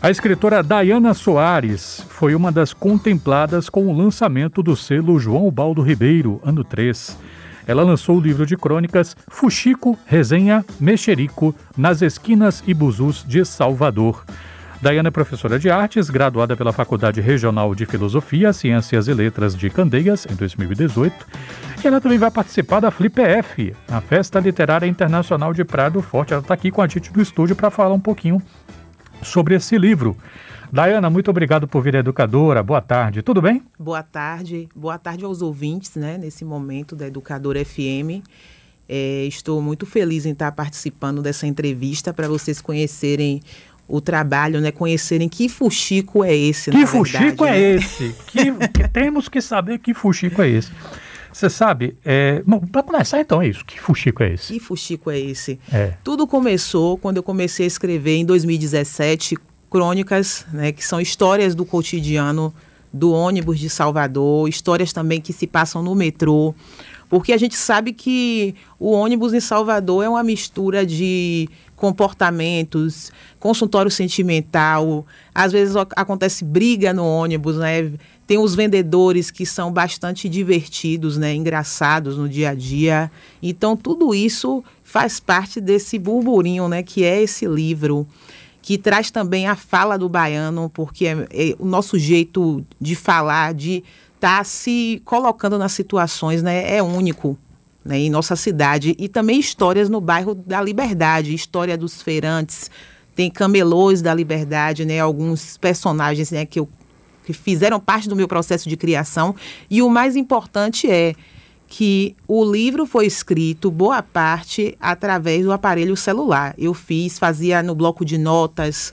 A escritora Daiana Soares foi uma das contempladas com o lançamento do selo João Ubaldo Ribeiro, ano 3. Ela lançou o livro de crônicas Fuxico, Resenha, Mexerico, nas Esquinas e Buzús de Salvador. Daiana é professora de artes, graduada pela Faculdade Regional de Filosofia, Ciências e Letras de Candeias, em 2018. E ela também vai participar da Flip F, a Festa Literária Internacional de Praia do Forte. Ela está aqui com a gente do estúdio para falar um pouquinho sobre esse livro. Daiana, muito obrigado por vir à Educadora. Boa tarde, tudo bem? Boa tarde aos ouvintes, né, nesse momento da Educadora FM. Estou muito feliz em estar participando dessa entrevista para vocês conhecerem o trabalho, né, conhecerem que fuxico é esse, na verdade. Que fuxico é esse? Que temos que saber que fuxico é esse. Você sabe, para começar então é isso, que fuxico é esse? Que fuxico é esse? Tudo começou quando eu comecei a escrever em 2017 crônicas, né, que são histórias do cotidiano do ônibus de Salvador, histórias também que se passam no metrô, porque a gente sabe que o ônibus em Salvador é uma mistura de comportamentos, consultório sentimental, às vezes acontece briga no ônibus, né? Tem os vendedores que são bastante divertidos, né? Engraçados no dia a dia. Então, tudo isso faz parte desse burburinho, né? Que é esse livro, que traz também a fala do baiano, porque é o nosso jeito de falar, de estar se colocando nas situações, né? É único. Né, em nossa cidade, e também histórias no bairro da Liberdade, história dos feirantes, tem camelôs da Liberdade, né, alguns personagens, né, que fizeram parte do meu processo de criação, e o mais importante é que o livro foi escrito, boa parte, através do aparelho celular. Eu fazia no bloco de notas,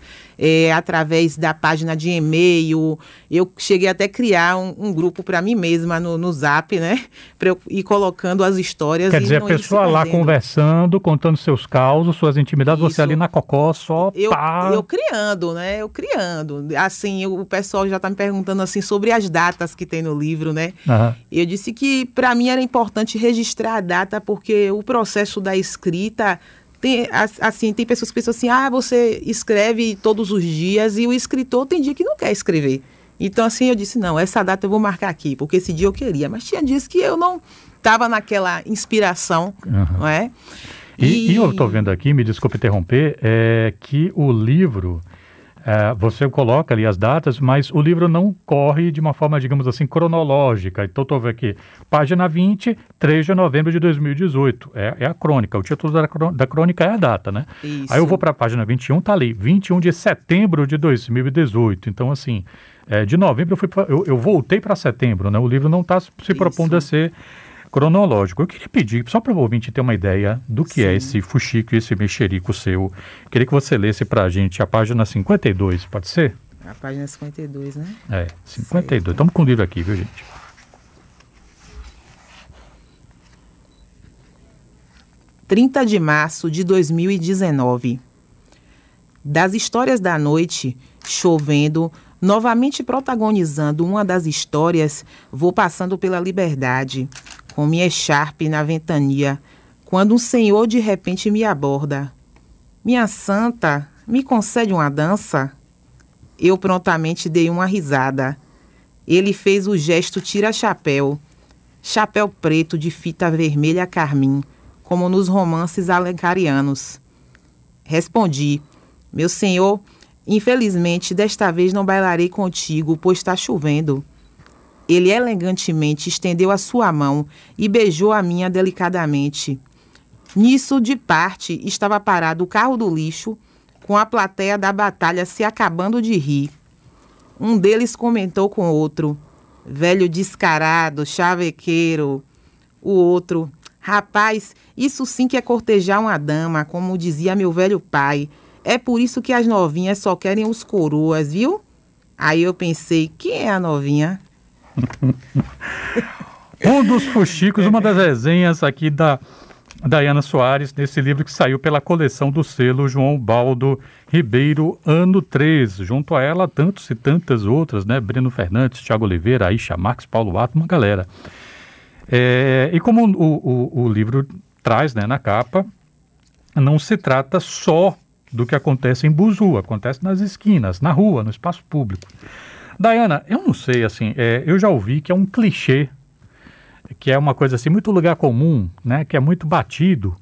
através da página de e-mail. Eu cheguei até a criar um grupo para mim mesma no Zap, né? Para eu ir colocando as histórias. Quer dizer, a pessoa lá conversando, contando seus causos, suas intimidades, isso. Você ali na cocó, só pá. Eu criando, né? Eu criando. Assim, o pessoal já está me perguntando assim sobre as datas que tem no livro, né? Uhum. Eu disse que para mim era importante registrar a data, porque o processo da escrita tem pessoas que pensam assim, você escreve todos os dias, e o escritor tem dia que não quer escrever. Então, assim, eu disse, não, essa data eu vou marcar aqui, porque esse dia eu queria, mas tinha dias que eu não estava naquela inspiração, uhum. Não é? E eu estou vendo aqui, me desculpe interromper, que o livro... você coloca ali as datas, mas o livro não corre de uma forma, digamos assim, cronológica. Então, estou vendo aqui, página 20, 3 de novembro de 2018. É a crônica. O título da crônica é a data, né? Isso. Aí eu vou para a página 21, tá ali, 21 de setembro de 2018. Então, assim, de novembro eu voltei para setembro, né? O livro não está se propondo a ser cronológico. Eu queria pedir, só para o ouvinte ter uma ideia do que é esse fuxico e esse mexerico seu. Queria que você lesse para a gente a página 52, pode ser? A página 52, né? 52. Estamos com o livro aqui, viu, gente? "30 de março de 2019. Das histórias da noite, chovendo, novamente protagonizando uma das histórias, vou passando pela Liberdade, com minha echarpe na ventania, quando um senhor de repente me aborda. Minha santa, me concede uma dança? Eu prontamente dei uma risada. Ele fez o gesto tira-chapéu, chapéu preto de fita vermelha carmim, como nos romances alencarianos. Respondi, meu senhor, infelizmente desta vez não bailarei contigo, pois está chovendo. Ele elegantemente estendeu a sua mão e beijou a minha delicadamente. Nisso, de parte, estava parado o carro do lixo, com a plateia da batalha se acabando de rir. Um deles comentou com o outro, velho descarado, chavequeiro. O outro, rapaz, isso sim que é cortejar uma dama, como dizia meu velho pai. É por isso que as novinhas só querem os coroas, viu? Aí eu pensei, quem é a novinha? Um dos fuxicos, uma das resenhas aqui da Daiana Soares, nesse livro que saiu pela coleção do selo João Ubaldo Ribeiro, ano 3. Junto a ela, tantos e tantas outras, né? Breno Fernandes, Tiago Oliveira, Aisha Marques, Paulo Ato, uma galera. E como o livro traz, né, na capa, não se trata só do que acontece em Buzu, acontece nas esquinas, na rua, no espaço público. Daiana, eu não sei, assim, eu já ouvi que é um clichê, que é uma coisa assim, muito lugar comum, né, que é muito batido,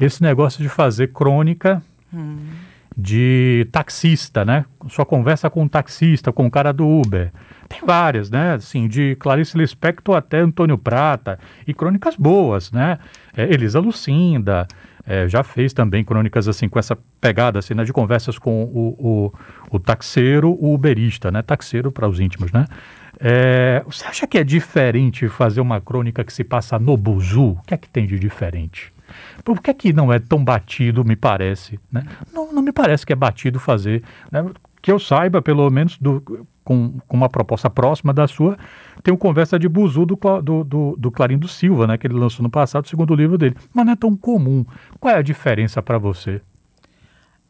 esse negócio de fazer crônica de taxista, né, sua conversa com o taxista, com o cara do Uber. Tem várias, né, assim, de Clarice Lispector até Antônio Prata, e crônicas boas, né, Elisa Lucinda, já fez também crônicas, assim, com essa pegada, assim, né, de conversas com o taxeiro, o uberista, né, taxeiro para os íntimos, né. Você acha que é diferente fazer uma crônica que se passa no Buzu? O que é que tem de diferente? Por que é que não é tão batido, me parece, né? Não me parece que é batido fazer, né? Que eu saiba, pelo menos, com uma proposta próxima da sua, tem o Conversa de Buzu do Clarindo Silva, né, que ele lançou no passado, o segundo livro dele. Mas não é tão comum. Qual é a diferença para você?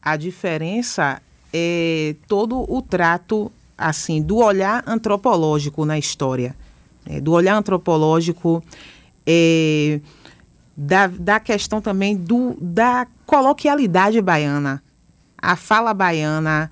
A diferença é todo o trato, assim, do olhar antropológico na história, do olhar antropológico, da questão também da coloquialidade baiana, a fala baiana,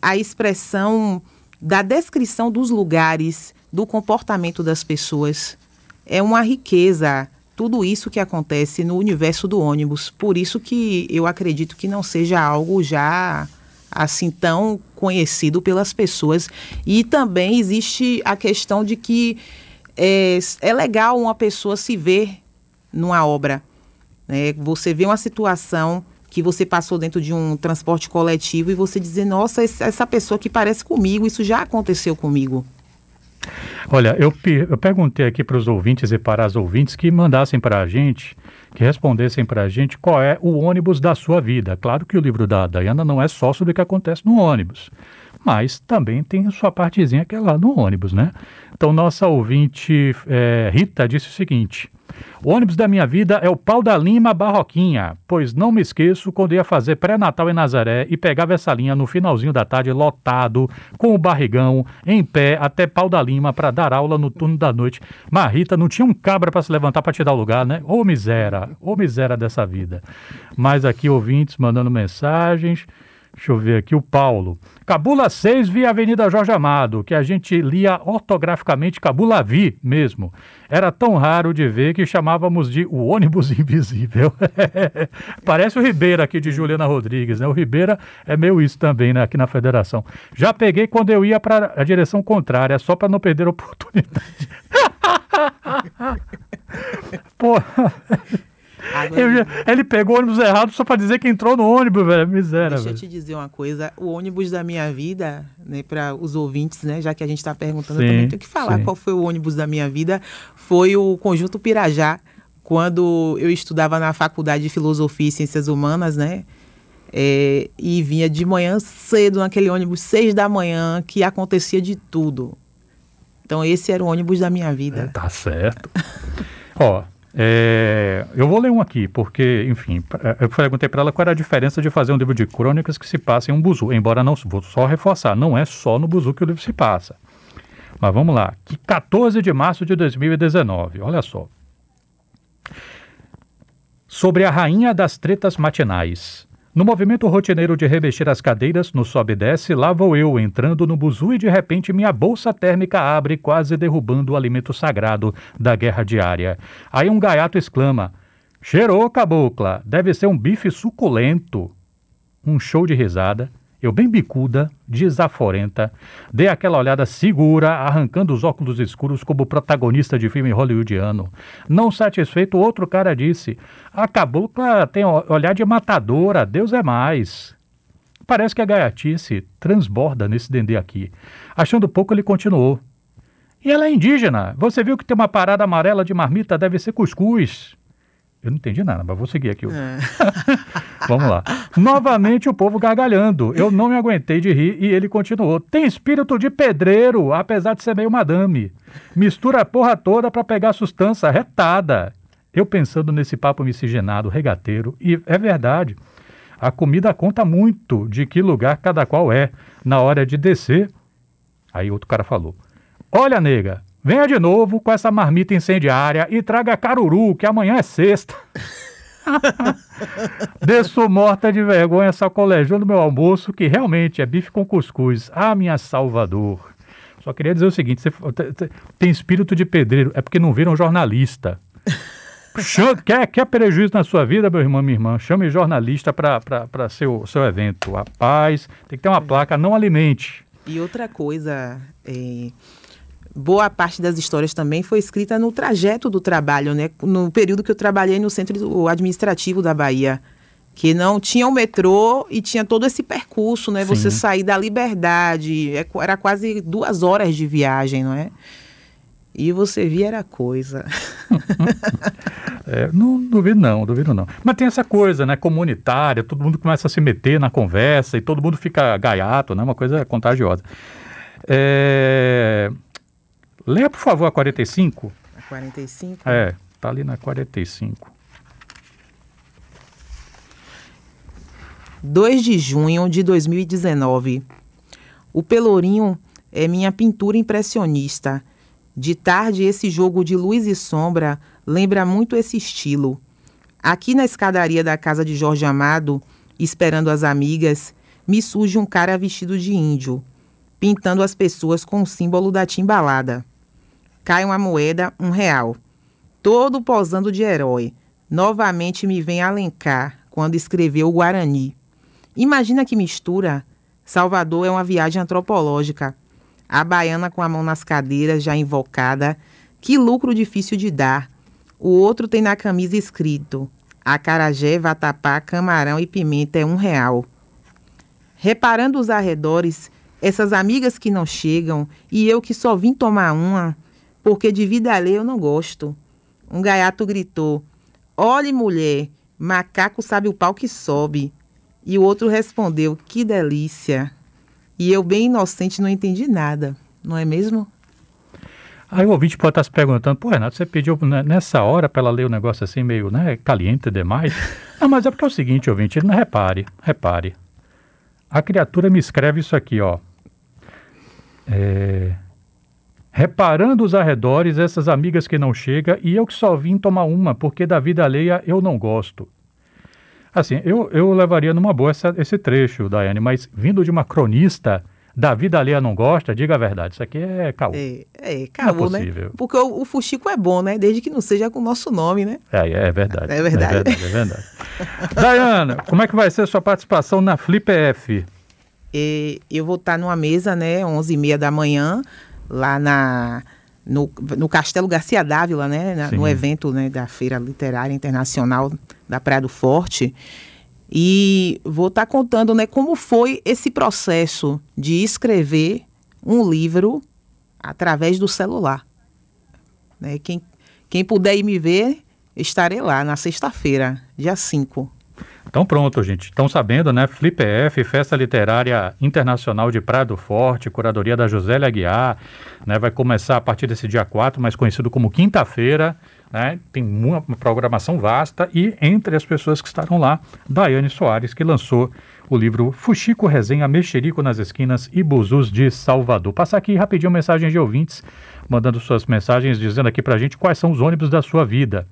a expressão da descrição dos lugares, do comportamento das pessoas. É uma riqueza, tudo isso que acontece no universo do ônibus. Por isso que eu acredito que não seja algo já assim tão conhecido pelas pessoas. E também existe a questão de que é legal uma pessoa se ver numa obra, né? Você vê uma situação que você passou dentro de um transporte coletivo e você dizer, nossa, essa pessoa que parece comigo, isso já aconteceu comigo. Olha, eu perguntei aqui para os ouvintes e para as ouvintes que mandassem para a gente, que respondessem para a gente qual é o ônibus da sua vida. Claro que o livro da Daiana não é só sobre o que acontece no ônibus, mas também tem a sua partezinha que é lá no ônibus, né? Então, nossa ouvinte Rita disse o seguinte: o ônibus da minha vida é o Pau da Lima Barroquinha, pois não me esqueço quando ia fazer pré-natal em Nazaré e pegava essa linha no finalzinho da tarde lotado, com o barrigão, em pé, até Pau da Lima para dar aula no turno da noite. Mas Rita, não tinha um cabra para se levantar para te dar o lugar, né? Ô miséria dessa vida. Mas aqui ouvintes mandando mensagens. Deixa eu ver aqui, o Paulo. Cabula VI via Avenida Jorge Amado, que a gente lia ortograficamente Cabula VI mesmo. Era tão raro de ver que chamávamos de o ônibus invisível. Parece o Ribeira aqui de Juliana Rodrigues, né? O Ribeira é meio isso também, né? Aqui na Federação. Já peguei quando eu ia para a direção contrária, só para não perder a oportunidade. Pô... Ele pegou o ônibus errado só para dizer que entrou no ônibus, velho. Miséria. Deixa eu te dizer uma coisa. O ônibus da minha vida, né, para os ouvintes, né, já que a gente está perguntando, sim, eu também tenho que falar, sim, qual foi o ônibus da minha vida. Foi o Conjunto Pirajá, quando eu estudava na Faculdade de Filosofia e Ciências Humanas, né? E vinha de manhã cedo naquele ônibus, 6 da manhã, que acontecia de tudo. Então esse era o ônibus da minha vida. Tá certo. Ó... eu vou ler um aqui, porque, enfim, eu perguntei para ela qual era a diferença de fazer um livro de crônicas que se passa em um buzu, embora não, vou só reforçar, não é só no buzu que o livro se passa. Mas vamos lá, que 14 de março de 2019, olha só. Sobre a rainha das tretas matinais. No movimento rotineiro de revestir as cadeiras, no sobe e desce, lá vou eu entrando no buzu e de repente minha bolsa térmica abre, quase derrubando o alimento sagrado da guerra diária. Aí um gaiato exclama, cheirou, cabocla, deve ser um bife suculento. Um show de risada, eu bem bicuda, desaforenta, dei aquela olhada segura, arrancando os óculos escuros como protagonista de filme hollywoodiano. Não satisfeito, outro cara disse, a cabocla tem olhar de matadora, Deus é mais. Parece que a gaiatice transborda nesse dendê aqui. Achando pouco, ele continuou. E ela é indígena, você viu que tem uma parada amarela de marmita, deve ser cuscuz. Eu não entendi nada, mas vou seguir aqui. Vamos lá. Novamente o povo gargalhando. Eu não me aguentei de rir e ele continuou. Tem espírito de pedreiro, apesar de ser meio madame. Mistura a porra toda para pegar sustância retada. Eu pensando nesse papo miscigenado, regateiro, e é verdade. A comida conta muito de que lugar cada qual é. Na hora de descer, aí outro cara falou. Olha, nega. Venha de novo com essa marmita incendiária e traga caruru, que amanhã é sexta. Desço morta de vergonha essa colegião do meu almoço, que realmente é bife com cuscuz. Ah, minha Salvador. Só queria dizer o seguinte, você tem espírito de pedreiro, é porque não viram jornalista. Quer prejuízo na sua vida, meu irmão, minha irmã? Chame jornalista para seu evento. Rapaz, tem que ter uma placa, não alimente. E outra coisa, boa parte das histórias também foi escrita no trajeto do trabalho, né? No período que eu trabalhei no centro administrativo da Bahia, que não tinha o metrô e tinha todo esse percurso, né? Sim. Você sair da Liberdade, era quase 2 horas de viagem, não é? E você via era coisa. Não duvido não, Mas tem essa coisa, né, comunitária, todo mundo começa a se meter na conversa e todo mundo fica gaiato, né? Uma coisa contagiosa. Leia, por favor, a 45. A 45? Tá ali na 45. 2 de junho de 2019. O Pelourinho é minha pintura impressionista. De tarde, esse jogo de luz e sombra lembra muito esse estilo. Aqui na escadaria da casa de Jorge Amado, esperando as amigas, me surge um cara vestido de índio, pintando as pessoas com o símbolo da Timbalada. Cai uma moeda, R$1. Todo posando de herói. Novamente me vem Alencar, quando escreveu o Guarani. Imagina que mistura! Salvador é uma viagem antropológica. A baiana com a mão nas cadeiras, já invocada. Que lucro difícil de dar. O outro tem na camisa escrito: acarajé, vatapá, camarão e pimenta é R$1. Reparando os arredores, essas amigas que não chegam e eu que só vim tomar uma, porque de vida alheia eu não gosto. Um gaiato gritou: olhe, mulher, macaco sabe o pau que sobe. E o outro respondeu: que delícia. E eu, bem inocente, não entendi nada, não é mesmo? Aí o ouvinte pode estar se perguntando: pô, Renato, você pediu nessa hora para ela ler um negócio assim meio, né, caliente demais? Não, mas é porque é o seguinte, ouvinte, ele não repare. A criatura me escreve isso aqui, ó. Reparando os arredores, essas amigas que não chegam, e eu que só vim tomar uma, porque da vida alheia eu não gosto. Assim, eu levaria numa boa esse trecho, Daiane, mas vindo de uma cronista, da vida alheia não gosta, diga a verdade, isso aqui é caô. Caô, né? Porque o Fuxico é bom, né? Desde que não seja com o nosso nome, né? É verdade. Daiana, como é que vai ser a sua participação na Flip F? Eu vou estar numa mesa, né, 11h30 da manhã, lá no Castelo Garcia Dávila, né, no evento, né, da Feira Literária Internacional da Praia do Forte, e vou estar contando, né, como foi esse processo de escrever um livro através do celular, né? Quem puder ir me ver, estarei lá na sexta-feira, dia 5. Então pronto, gente. Estão sabendo, né? Flip F, Festa Literária Internacional de Praia do Forte, curadoria da Josélia Aguiar, né? Vai começar a partir desse dia 4, mais conhecido como quinta-feira, né? Tem uma programação vasta e entre as pessoas que estarão lá, Daiana Soares, que lançou o livro Fuxico, Resenha, Mexerico, nas Esquinas e Buzús de Salvador. Passar aqui rapidinho mensagens de ouvintes, mandando suas mensagens, dizendo aqui pra gente quais são os ônibus da sua vida.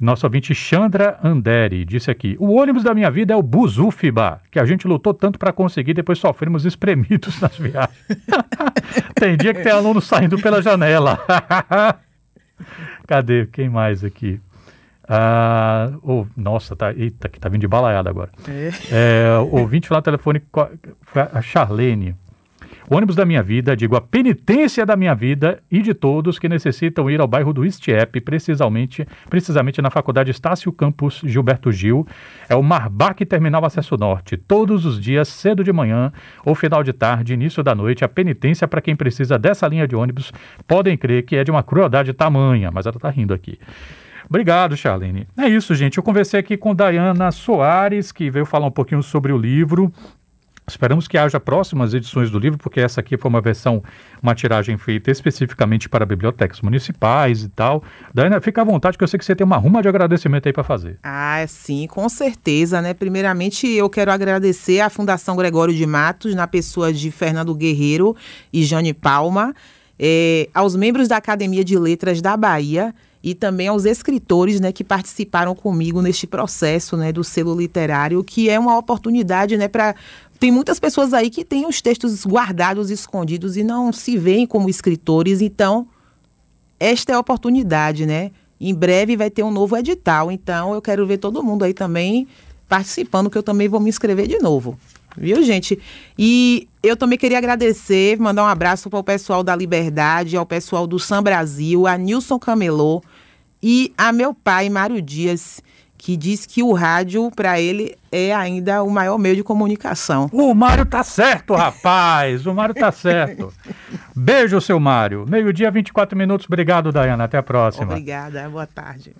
Nosso ouvinte Chandra Anderi disse aqui: o ônibus da minha vida é o Buzufiba, que a gente lutou tanto para conseguir, depois sofremos espremidos nas viagens. Tem dia que tem aluno saindo pela janela. Cadê? Quem mais aqui? Nossa, tá vindo de balaiada agora. Ouvinte lá, telefone, a Charlene. O ônibus da minha vida, digo, a penitência da minha vida e de todos que necessitam ir ao bairro do Istiep, precisamente na Faculdade Estácio Campus Gilberto Gil, é o Marbac Terminal Acesso Norte. Todos os dias, cedo de manhã ou final de tarde, início da noite, a penitência para quem precisa dessa linha de ônibus, podem crer que é de uma crueldade tamanha, mas ela está rindo aqui. Obrigado, Charlene. É isso, gente. Eu conversei aqui com Daiana Soares, que veio falar um pouquinho sobre o livro. Esperamos que haja próximas edições do livro, porque essa aqui foi uma tiragem feita especificamente para bibliotecas municipais e tal. Daiana, fica à vontade, que eu sei que você tem uma ruma de agradecimento aí para fazer. Sim, com certeza, né? Primeiramente, eu quero agradecer à Fundação Gregório de Matos, na pessoa de Fernando Guerreiro e Jane Palma, aos membros da Academia de Letras da Bahia e também aos escritores, né, que participaram comigo neste processo, né, do selo literário, que é uma oportunidade, né, para... Tem muitas pessoas aí que têm os textos guardados, escondidos e não se veem como escritores, então esta é a oportunidade, né? Em breve vai ter um novo edital, então eu quero ver todo mundo aí também participando, que eu também vou me inscrever de novo. Viu, gente? E eu também queria agradecer, mandar um abraço para o pessoal da Liberdade, ao pessoal do Sam Brasil, a Nilson Camelô e a meu pai, Mário Dias, que diz que o rádio, para ele, é ainda o maior meio de comunicação. O Mário tá certo, rapaz! O Mário tá certo. Beijo, seu Mário. 12h24. Obrigado, Daiana. Até a próxima. Obrigada. Boa tarde.